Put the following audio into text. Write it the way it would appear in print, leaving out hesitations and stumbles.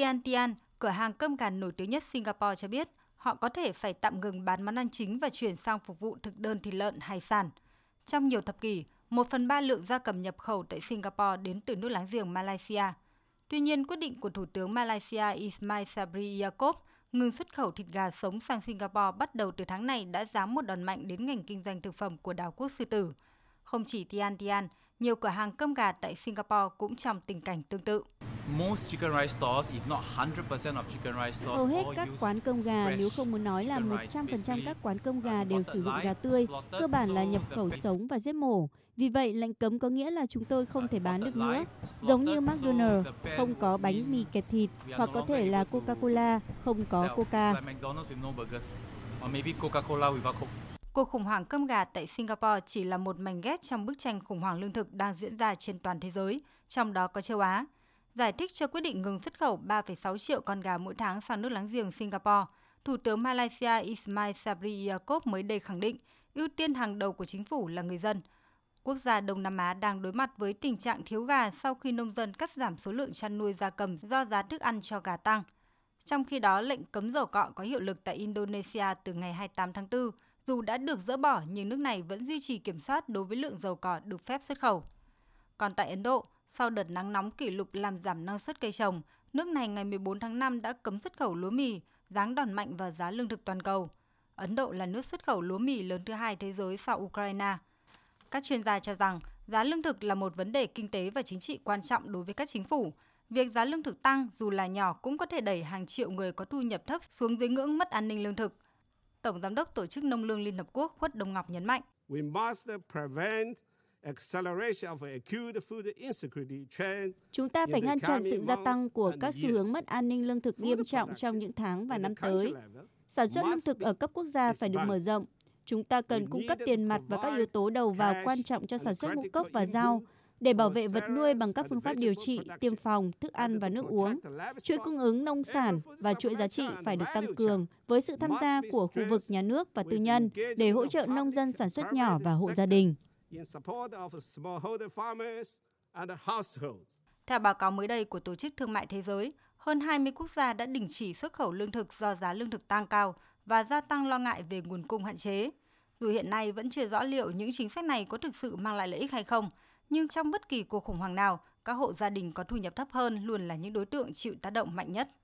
Tian Tian, cửa hàng cơm gà nổi tiếng nhất Singapore cho biết họ có thể phải tạm ngừng bán món ăn chính và chuyển sang phục vụ thực đơn thịt lợn, hải sản. Trong nhiều thập kỷ, 1/3 lượng gia cầm nhập khẩu tại Singapore đến từ nước láng giềng Malaysia. Tuy nhiên, quyết định của Thủ tướng Malaysia Ismail Sabri Yaakob ngừng xuất khẩu thịt gà sống sang Singapore bắt đầu từ tháng này đã giáng một đòn mạnh đến ngành kinh doanh thực phẩm của đảo quốc sư tử. Không chỉ Tian Tian, nhiều cửa hàng cơm gà tại Singapore cũng trong tình cảnh tương tự. Hầu hết các quán cơm gà, nếu không muốn nói là 100% các quán cơm gà đều sử dụng gà tươi, cơ bản là nhập khẩu sống và giết mổ. Vì vậy, lệnh cấm có nghĩa là chúng tôi không thể bán được nữa. Giống như McDonald's, không có bánh mì kẹp thịt, hoặc có thể là Coca-Cola, không có Coca. Cuộc khủng hoảng cơm gà tại Singapore chỉ là một mảnh ghép trong bức tranh khủng hoảng lương thực đang diễn ra trên toàn thế giới, trong đó có châu Á. Giải thích cho quyết định ngừng xuất khẩu 3,6 triệu con gà mỗi tháng sang nước láng giềng Singapore, Thủ tướng Malaysia Ismail Sabri Yaakob mới đây khẳng định ưu tiên hàng đầu của chính phủ là người dân. Quốc gia Đông Nam Á đang đối mặt với tình trạng thiếu gà sau khi nông dân cắt giảm số lượng chăn nuôi gia cầm do giá thức ăn cho gà tăng. Trong khi đó, lệnh cấm dầu cọ có hiệu lực tại Indonesia từ ngày 28 tháng 4, dù đã được dỡ bỏ nhưng nước này vẫn duy trì kiểm soát đối với lượng dầu cọ được phép xuất khẩu. Còn tại Ấn Độ, sau đợt nắng nóng kỷ lục làm giảm năng suất cây trồng, nước này ngày 14 tháng 5 đã cấm xuất khẩu lúa mì, giáng đòn mạnh vào giá lương thực toàn cầu. Ấn Độ là nước xuất khẩu lúa mì lớn thứ hai thế giới sau Ukraine. Các chuyên gia cho rằng giá lương thực là một vấn đề kinh tế và chính trị quan trọng đối với các chính phủ. Việc giá lương thực tăng dù là nhỏ cũng có thể đẩy hàng triệu người có thu nhập thấp xuống dưới ngưỡng mất an ninh lương thực. Tổng Giám đốc Tổ chức Nông lương Liên Hợp Quốc Khuất Đông Ngọc nhấn mạnh. Chúng ta phải ngăn chặn sự gia tăng của các xu hướng mất an ninh lương thực nghiêm trọng trong những tháng và năm tới. Sản xuất lương thực ở cấp quốc gia phải được mở rộng. Chúng ta cần cung cấp tiền mặt và các yếu tố đầu vào quan trọng cho sản xuất ngũ cốc và rau để bảo vệ vật nuôi bằng các phương pháp điều trị, tiêm phòng, thức ăn và nước uống. Chuỗi cung ứng nông sản và chuỗi giá trị phải được tăng cường với sự tham gia của khu vực nhà nước và tư nhân để hỗ trợ nông dân sản xuất nhỏ và hộ gia đình. Theo báo cáo mới đây của Tổ chức Thương mại Thế giới, hơn 20 quốc gia đã đình chỉ xuất khẩu lương thực do giá lương thực tăng cao và gia tăng lo ngại về nguồn cung hạn chế. Dù hiện nay vẫn chưa rõ liệu những chính sách này có thực sự mang lại lợi ích hay không, nhưng trong bất kỳ cuộc khủng hoảng nào, các hộ gia đình có thu nhập thấp hơn luôn là những đối tượng chịu tác động mạnh nhất.